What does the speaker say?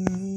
Bell